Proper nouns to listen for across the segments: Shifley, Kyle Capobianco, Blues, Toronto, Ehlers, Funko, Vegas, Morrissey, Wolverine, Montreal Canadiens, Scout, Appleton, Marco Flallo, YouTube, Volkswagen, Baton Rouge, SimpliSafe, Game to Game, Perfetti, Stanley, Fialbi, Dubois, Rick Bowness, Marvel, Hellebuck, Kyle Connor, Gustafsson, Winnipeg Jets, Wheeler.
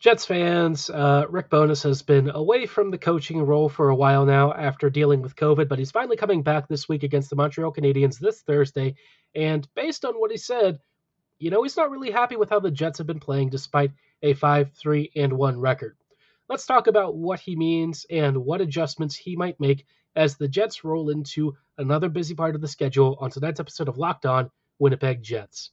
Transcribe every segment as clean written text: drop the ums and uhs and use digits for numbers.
Jets fans, Rick Bowness has been away from the coaching role for a while now after dealing with COVID, but he's finally coming back this week against the Montreal Canadiens this Thursday. And based on what he said, you know, he's not really happy with how the Jets have been playing despite a 5-3-1 record. Let's talk about what he means and what adjustments he might make as the Jets roll into another busy part of the schedule on tonight's episode of Locked On Winnipeg Jets.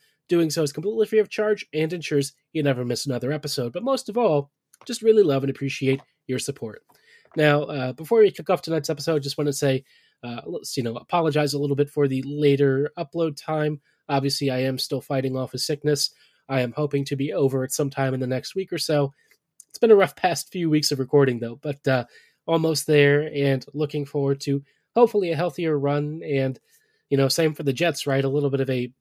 Doing so is completely free of charge and ensures you never miss another episode. But most of all, just really love and appreciate your support. Now, before we kick off tonight's episode, I just want to say, apologize a little bit for the later upload time. Obviously, I am still fighting off a sickness. I am hoping to be over it sometime in the next week or so. It's been a rough past few weeks of recording, though, but almost there and looking forward to hopefully a healthier run. And, you know, same for the Jets, right? A little bit of a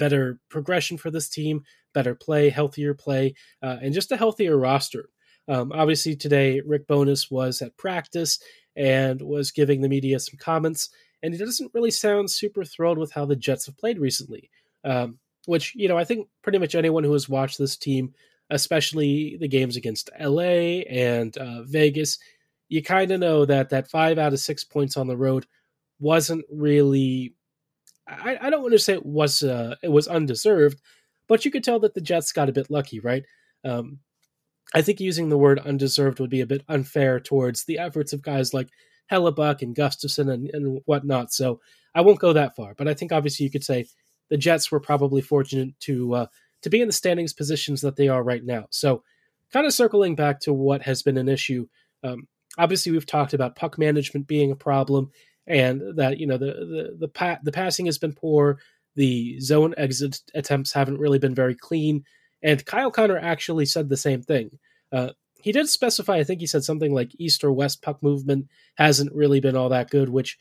better progression for this team, better play, healthier play, and just a healthier roster. Obviously, today, Rick Bowness was at practice and was giving the media some comments, and he doesn't really sound super thrilled with how the Jets have played recently, which, you know, I think pretty much anyone who has watched this team, especially the games against LA and Vegas, you kind of know that 5 out of 6 points on the road wasn't really... I don't want to say it was undeserved, but you could tell that the Jets got a bit lucky, right? I think using the word undeserved would be a bit unfair towards the efforts of guys like Hellebuck and Gustafsson and whatnot, so I won't go that far. But I think obviously you could say the Jets were probably fortunate to be in the standings positions that they are right now. So kind of circling back to what has been an issue, obviously we've talked about puck management being a problem, and that, you know, the passing has been poor, the zone exit attempts haven't really been very clean, and Kyle Connor actually said the same thing. He did specify, I think he said something like east or west puck movement hasn't really been all that good, which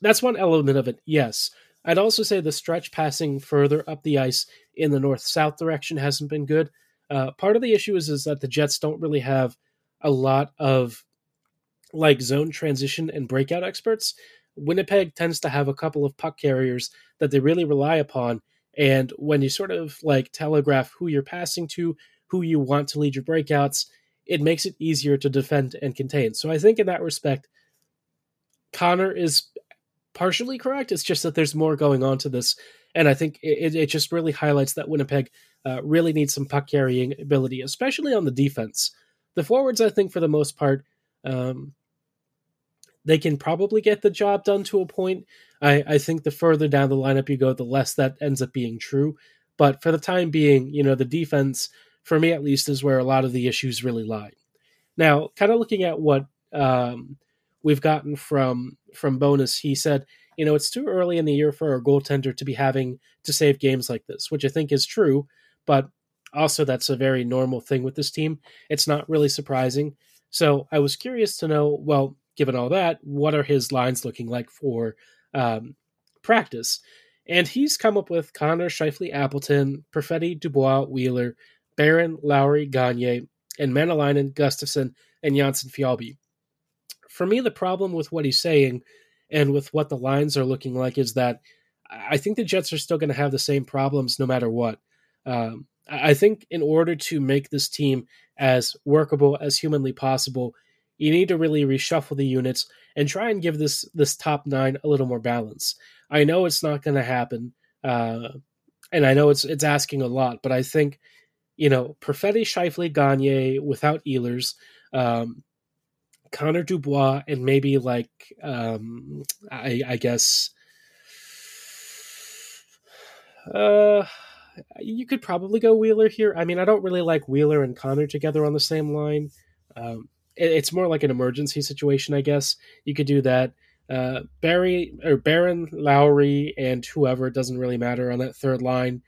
that's one element of it, yes. I'd also say the stretch passing further up the ice in the north-south direction hasn't been good. Part of the issue is that the Jets don't really have a lot of like zone transition and breakout experts. Winnipeg tends to have a couple of puck carriers that they really rely upon. And when you sort of like telegraph who you're passing to, who you want to lead your breakouts, it makes it easier to defend and contain. So I think in that respect, Connor is partially correct. It's just that there's more going on to this. And I think it just really highlights that Winnipeg really needs some puck carrying ability, especially on the defense. The forwards, I think for the most part, they can probably get the job done to a point. I think the further down the lineup you go, the less that ends up being true. But for the time being, you know, the defense, for me at least, is where a lot of the issues really lie. Now, kind of looking at what we've gotten from Bowness, he said, you know, it's too early in the year for our goaltender to be having to save games like this, which I think is true, but also that's a very normal thing with this team. It's not really surprising. So I was curious to know, well, given all that, what are his lines looking like for practice? And he's come up with Connor, Shifley, Appleton, Perfetti, Dubois, Wheeler, Barron, Lowry, Gagne, and Manilainen, Gustafsson, and Janssen, Fialbi. For me, the problem with what he's saying and with what the lines are looking like is that I think the Jets are still going to have the same problems no matter what. I think in order to make this team as workable as humanly possible, you need to really reshuffle the units and try and give this top nine a little more balance. I know it's not going to happen, and I know it's asking a lot, but I think, you know, Perfetti, Shifley, Gagne without Ehlers, Connor, Dubois, and maybe like I guess you could probably go Wheeler here. I mean, I don't really like Wheeler and Connor together on the same line. It's more like an emergency situation, I guess. You could do that. Barron, Lowry, and whoever, it doesn't really matter on that third line.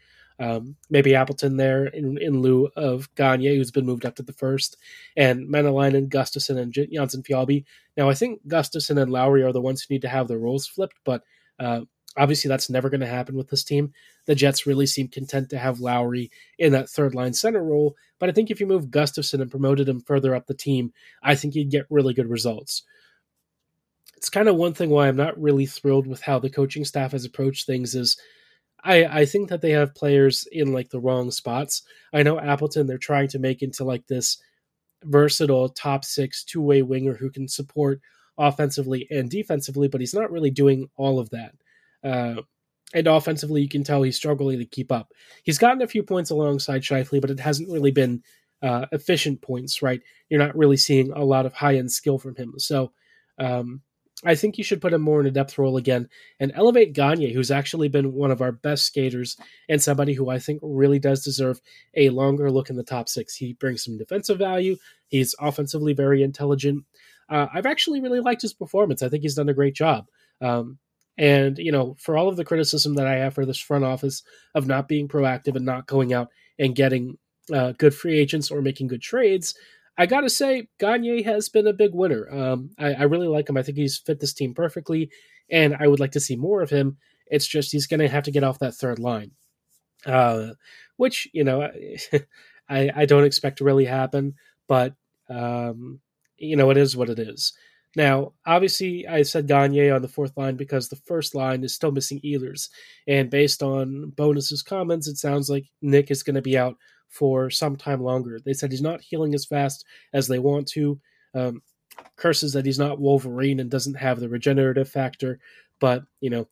Maybe Appleton there in lieu of Gagne, who's been moved up to the first, and Manilainen, Gustafsson, and Janssen, Fialbi. Now, I think Gustafsson and Lowry are the ones who need to have their roles flipped, but obviously that's never going to happen with this team. The Jets really seem content to have Lowry in that third-line center role, but I think if you move Gustafsson and promoted him further up the team, I think you'd get really good results. It's kind of one thing why I'm not really thrilled with how the coaching staff has approached things is I think that they have players in like the wrong spots. I know Appleton, they're trying to make into like this versatile top six two-way winger who can support offensively and defensively, but he's not really doing all of that. And offensively, you can tell he's struggling to keep up. He's gotten a few points alongside Shifley, but it hasn't really been efficient points, right? You're not really seeing a lot of high-end skill from him. So I think you should put him more in a depth role again and elevate Gagne, who's actually been one of our best skaters and somebody who I think really does deserve a longer look in the top six. He brings some defensive value. He's offensively very intelligent. I've actually really liked his performance. I think he's done a great job. And, you know, for all of the criticism that I have for this front office of not being proactive and not going out and getting good free agents or making good trades, I got to say, Gagne has been a big winner. I really like him. I think he's fit this team perfectly, and I would like to see more of him. It's just he's going to have to get off that third line, which, you know, I don't expect to really happen, but, you know, it is what it is. Now, obviously, I said Gagne on the fourth line because the first line is still missing Ehlers. And based on Bowness's comments, it sounds like Nick is going to be out for some time longer. They said he's not healing as fast as they want to. Curses that he's not Wolverine and doesn't have the regenerative factor. But, you know,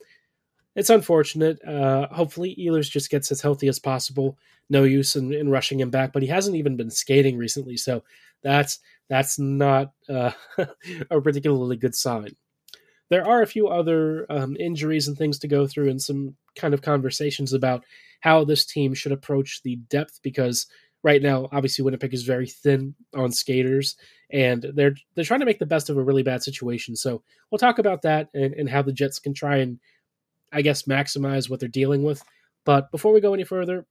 it's unfortunate. Hopefully, Ehlers just gets as healthy as possible. No use in rushing him back. But he hasn't even been skating recently, so that's not a particularly good sign. There are a few other injuries and things to go through and some kind of conversations about how this team should approach the depth because right now, obviously, Winnipeg is very thin on skaters, and they're trying to make the best of a really bad situation. So we'll talk about that and how the Jets can try and, I guess, maximize what they're dealing with. But before we go any further,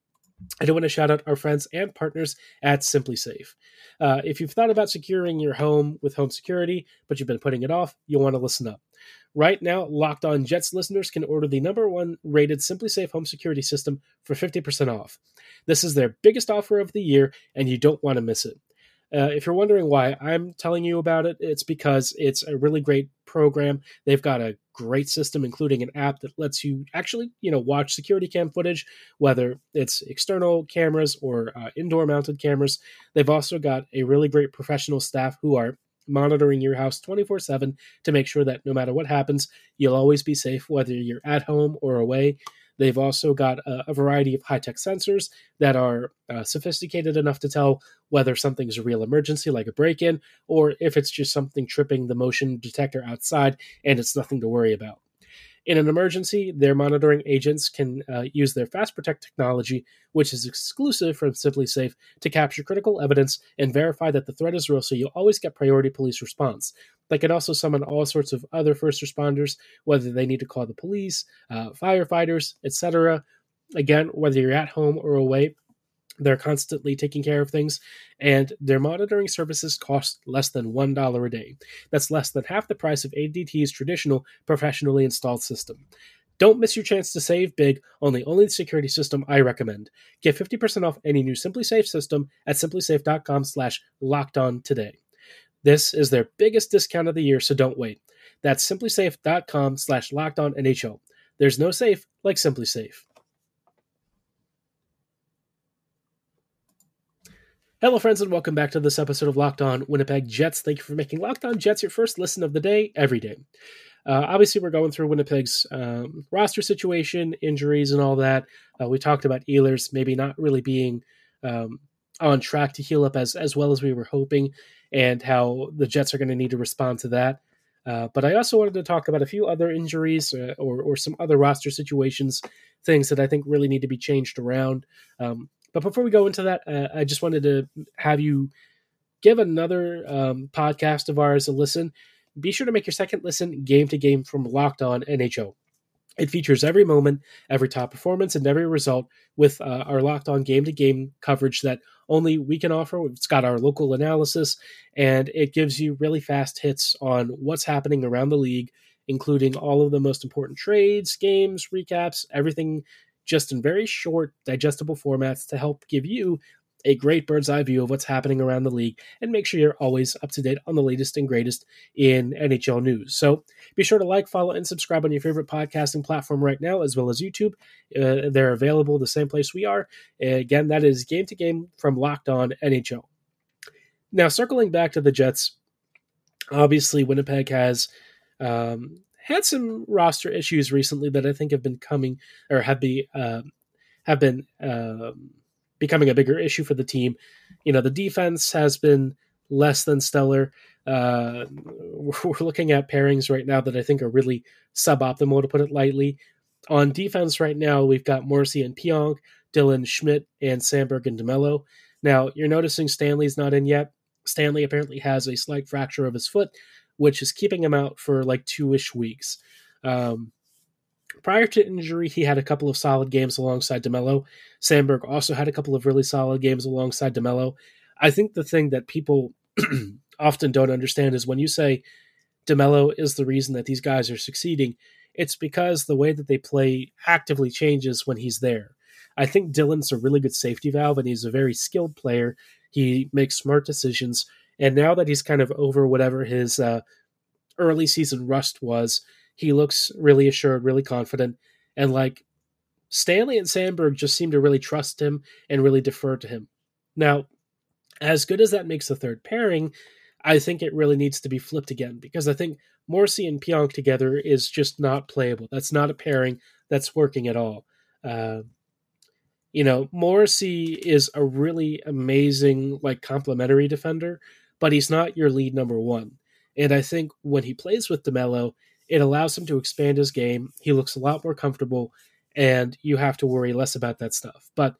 I do want to shout out our friends and partners at SimpliSafe. If you've thought about securing your home with home security, but you've been putting it off, you'll want to listen up. Right now, Locked On Jets listeners can order the number one rated SimpliSafe home security system for 50% off. This is their biggest offer of the year, and you don't want to miss it. If you're wondering why I'm telling you about it, it's because it's a really great program. They've got a great system, including an app that lets you actually, you know, watch security cam footage, whether it's external cameras or indoor mounted cameras. They've also got a really great professional staff who are monitoring your house 24/7 to make sure that no matter what happens, you'll always be safe, whether you're at home or away. They've also got a variety of high-tech sensors that are sophisticated enough to tell whether something's a real emergency, like a break-in, or if it's just something tripping the motion detector outside and it's nothing to worry about. In an emergency, their monitoring agents can use their Fast Protect technology, which is exclusive from SimpliSafe, to capture critical evidence and verify that the threat is real, so you'll always get priority police response. They can also summon all sorts of other first responders, whether they need to call the police, firefighters, etc. Again, whether you're at home or away, they're constantly taking care of things, and their monitoring services cost less than $1 a day. That's less than half the price of ADT's traditional professionally installed system. Don't miss your chance to save big on the only security system I recommend. Get 50% off any new SimpliSafe system at simplisafe.com/lockedon today. This is their biggest discount of the year, so don't wait. That's simplisafe.com/lockedonNHL. There's no safe like SimpliSafe. Hello, friends, and welcome back to this episode of Locked On Winnipeg Jets. Thank you for making Locked On Jets your first listen of the day every day. Obviously, we're going through Winnipeg's roster situation, injuries, and all that. We talked about Ehlers maybe not really being on track to heal up as well as we were hoping. and how the Jets are going to need to respond to that. But I also wanted to talk about a few other injuries or some other roster situations, things that I think really need to be changed around. But before we go into that, I just wanted to have you give another podcast of ours a listen. Be sure to make your second listen, Game to Game from Locked On NHL. It features every moment, every top performance, and every result with our Locked On game-to-game coverage that only we can offer. It's got our local analysis, and it gives you really fast hits on what's happening around the league, including all of the most important trades, games, recaps, everything just in very short, digestible formats to help give you a great bird's eye view of what's happening around the league, and make sure you're always up to date on the latest and greatest in NHL news. So be sure to like, follow, and subscribe on your favorite podcasting platform right now, as well as YouTube. They're available the same place we are. Again, that is Game to Game from Locked On NHL. Now, circling back to the Jets, obviously Winnipeg has had some roster issues recently that I think have been coming or becoming a bigger issue for the team. You know, the defense has been less than stellar. We're looking at pairings right now that I think are really suboptimal, to put it lightly. On defense right now, we've got Morrissey and Pionk, Dylan Schmidt, and Samberg and DeMelo. Now, you're noticing Stanley's not in yet. Stanley apparently has a slight fracture of his foot, which is keeping him out for like 2-ish weeks. Prior to injury, he had a couple of solid games alongside DeMelo. Samberg also had a couple of really solid games alongside DeMelo. I think the thing that people often don't understand is when you say DeMelo is the reason that these guys are succeeding, it's because the way that they play actively changes when he's there. I think Dylan's a really good safety valve, and he's a very skilled player. He makes smart decisions, and now that he's kind of over whatever his early season rust was, he looks really assured, really confident, and like Stanley and Samberg just seem to really trust him and really defer to him. Now, as good as that makes the third pairing, I think it really needs to be flipped again, because I think Morrissey and Pionk together is just not playable. That's not a pairing that's working at all. You know, Morrissey is a really amazing, like, complementary defender, but he's not your lead number one. And I think when he plays with DeMelo, it allows him to expand his game. He looks a lot more comfortable, and you have to worry less about that stuff. But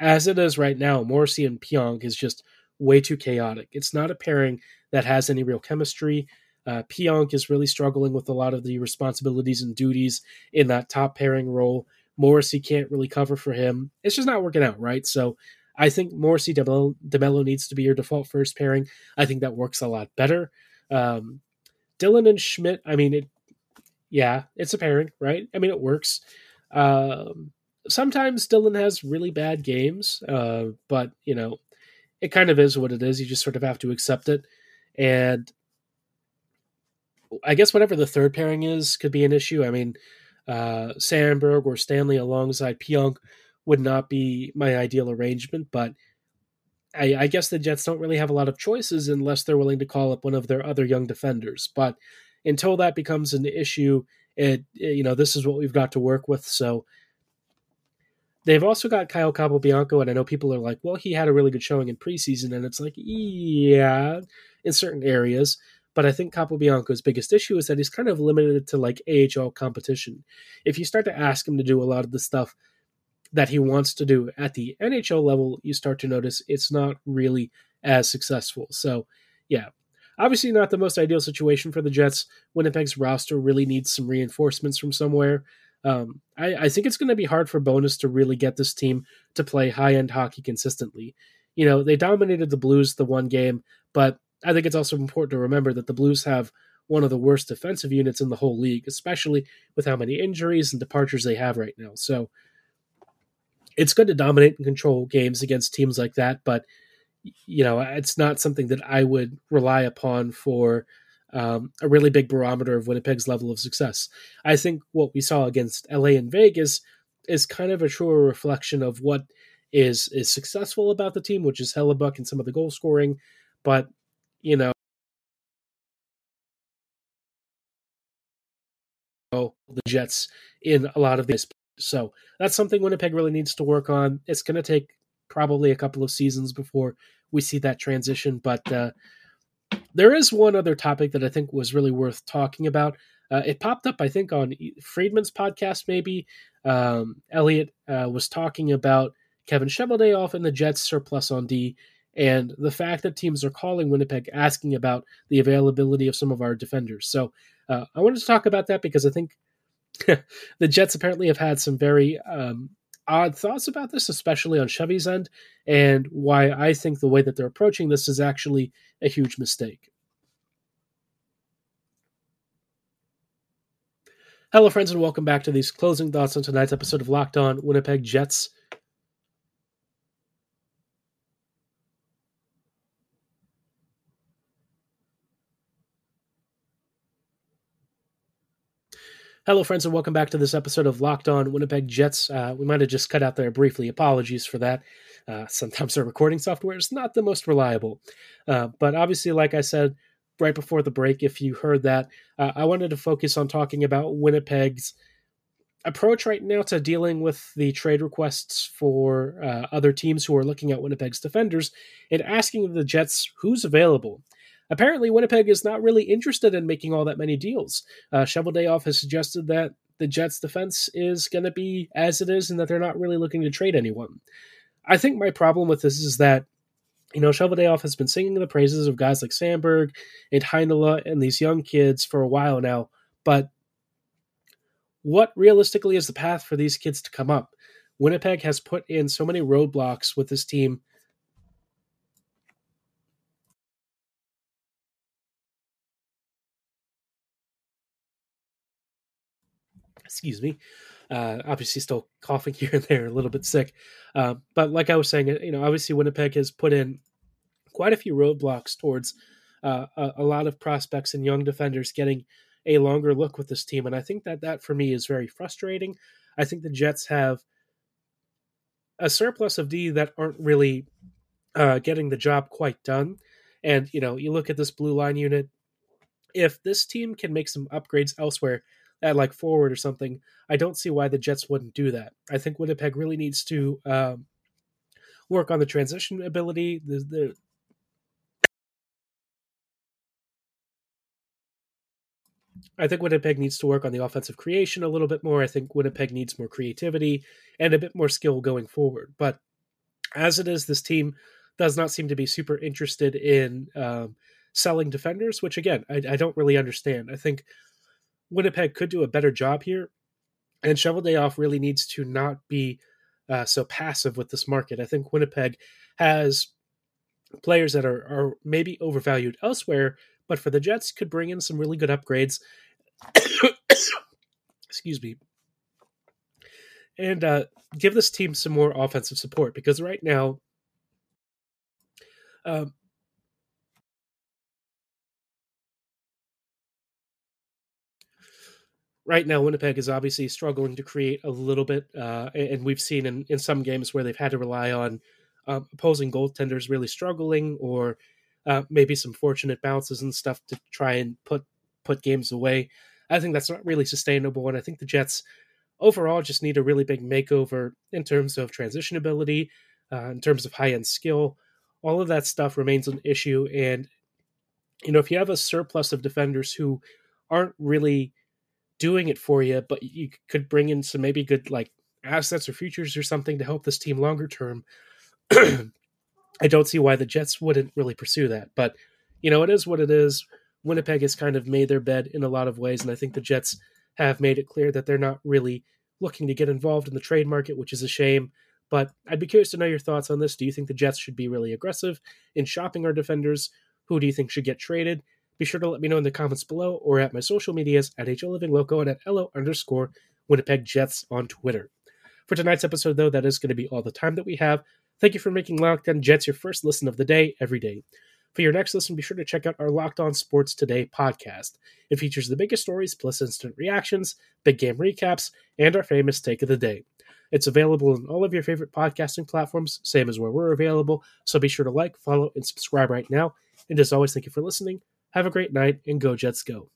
as it is right now, Morrissey and Pionk is just way too chaotic. It's not a pairing that has any real chemistry. Pionk is really struggling with a lot of the responsibilities and duties in that top pairing role. Morrissey can't really cover for him. It's just not working out, right? So I think Morrissey, DeMelo needs to be your default first pairing. I think that works a lot better. Dylan and Schmidt, I mean, it's a pairing, right? I mean, it works. Sometimes Dylan has really bad games, but, you know, it kind of is what it is. You just sort of have to accept it. And I guess whatever the third pairing is could be an issue. I mean, Samberg or Stanley alongside Pionk would not be my ideal arrangement, but I guess the Jets don't really have a lot of choices unless they're willing to call up one of their other young defenders. But until that becomes an issue, this is what we've got to work with. So they've also got Kyle Capobianco, and I know people are like, well, he had a really good showing in preseason, and it's like, yeah, in certain areas. But I think Capobianco's biggest issue is that he's kind of limited to like AHL competition. If you start to ask him to do a lot of the stuff that he wants to do at the NHL level, you start to notice it's not really as successful. So, yeah, obviously not the most ideal situation for the Jets. Winnipeg's roster really needs some reinforcements from somewhere. I think it's going to be hard for Bowness to really get this team to play high-end hockey consistently. You know, they dominated the Blues the one game, but I think it's also important to remember that the Blues have one of the worst defensive units in the whole league, especially with how many injuries and departures they have right now. So, it's good to dominate and control games against teams like that, but, you know, it's not something that I would rely upon for a really big barometer of Winnipeg's level of success. I think what we saw against LA and Vegas is kind of a truer reflection of what is successful about the team, which is Hellebuck and some of the goal scoring. But, you know, the Jets in a lot of these. So that's something Winnipeg really needs to work on. It's going to take probably a couple of seasons before we see that transition. But there is one other topic that I think was really worth talking about. It popped up, I think, on Friedman's podcast, maybe. Elliot was talking about Kevin Cheveldayoff and the Jets' surplus on D, and the fact that teams are calling Winnipeg asking about the availability of some of our defenders. So I wanted to talk about that because I think the Jets apparently have had some very odd thoughts about this, especially on Chevy's end, and why I think the way that they're approaching this is actually a huge mistake. Hello, friends, and welcome back to these closing thoughts on tonight's episode of Locked On Winnipeg Jets. Hello, friends, and welcome back to this episode of Locked On Winnipeg Jets. We might have just cut out there briefly. Apologies for that. Sometimes our recording software is not the most reliable. But obviously, like I said right before the break, if you heard that, I wanted to focus on talking about Winnipeg's approach right now to dealing with the trade requests for other teams who are looking at Winnipeg's defenders and asking the Jets who's available. Apparently, Winnipeg is not really interested in making all that many deals. Cheveldayoff has suggested that the Jets' defense is going to be as it is and that they're not really looking to trade anyone. I think my problem with this is that, you know, Cheveldayoff has been singing the praises of guys like Samberg and Heinola and these young kids for a while now, but what realistically is the path for these kids to come up? Winnipeg has put in so many roadblocks with this team. Excuse me. Obviously still coughing here and there, a little bit sick. But like I was saying, you know, obviously Winnipeg has put in quite a few roadblocks towards a lot of prospects and young defenders getting a longer look with this team. And I think that that for me is very frustrating. I think the Jets have a surplus of D that aren't really getting the job quite done. And, you know, you look at this blue line unit, if this team can make some upgrades elsewhere, at like forward or something, I don't see why the Jets wouldn't do that. I think Winnipeg really needs to work on the transition ability, I think Winnipeg needs to work on the offensive creation a little bit more. I think Winnipeg needs more creativity and a bit more skill going forward. But as it is, this team does not seem to be super interested in selling defenders, which again, I don't really understand. I think Winnipeg could do a better job here, and Cheveldayoff really needs to not be so passive with this market. I think Winnipeg has players that are maybe overvalued elsewhere, but for the Jets could bring in some really good upgrades. Excuse me. And give this team some more offensive support, because right now Winnipeg is obviously struggling to create a little bit, and we've seen in some games where they've had to rely on opposing goaltenders really struggling, or maybe some fortunate bounces and stuff to try and put games away. I think that's not really sustainable, and I think the Jets overall just need a really big makeover in terms of transition ability, in terms of high-end skill. All of that stuff remains an issue, and you know, if you have a surplus of defenders who aren't really doing it for you, but you could bring in some maybe good like assets or futures or something to help this team longer term, I don't see why the Jets wouldn't really pursue that. But, you know, it is what it is. Winnipeg has kind of made their bed in a lot of ways, and I think the Jets have made it clear that they're not really looking to get involved in the trade market, which is a shame. But I'd be curious to know your thoughts on this. Do you think the Jets should be really aggressive in shopping our defenders? Who do you think should get traded? Be sure to let me know in the comments below or at my social medias at HLivingLoco and at LO_Winnipeg Jets on Twitter. For tonight's episode, though, that is going to be all the time that we have. Thank you for making Locked On Jets your first listen of the day every day. For your next listen, be sure to check out our Locked On Sports Today podcast. It features the biggest stories, plus instant reactions, big game recaps, and our famous take of the day. It's available on all of your favorite podcasting platforms, same as where we're available, so be sure to like, follow, and subscribe right now. And as always, thank you for listening. Have a great night, and go Jets go.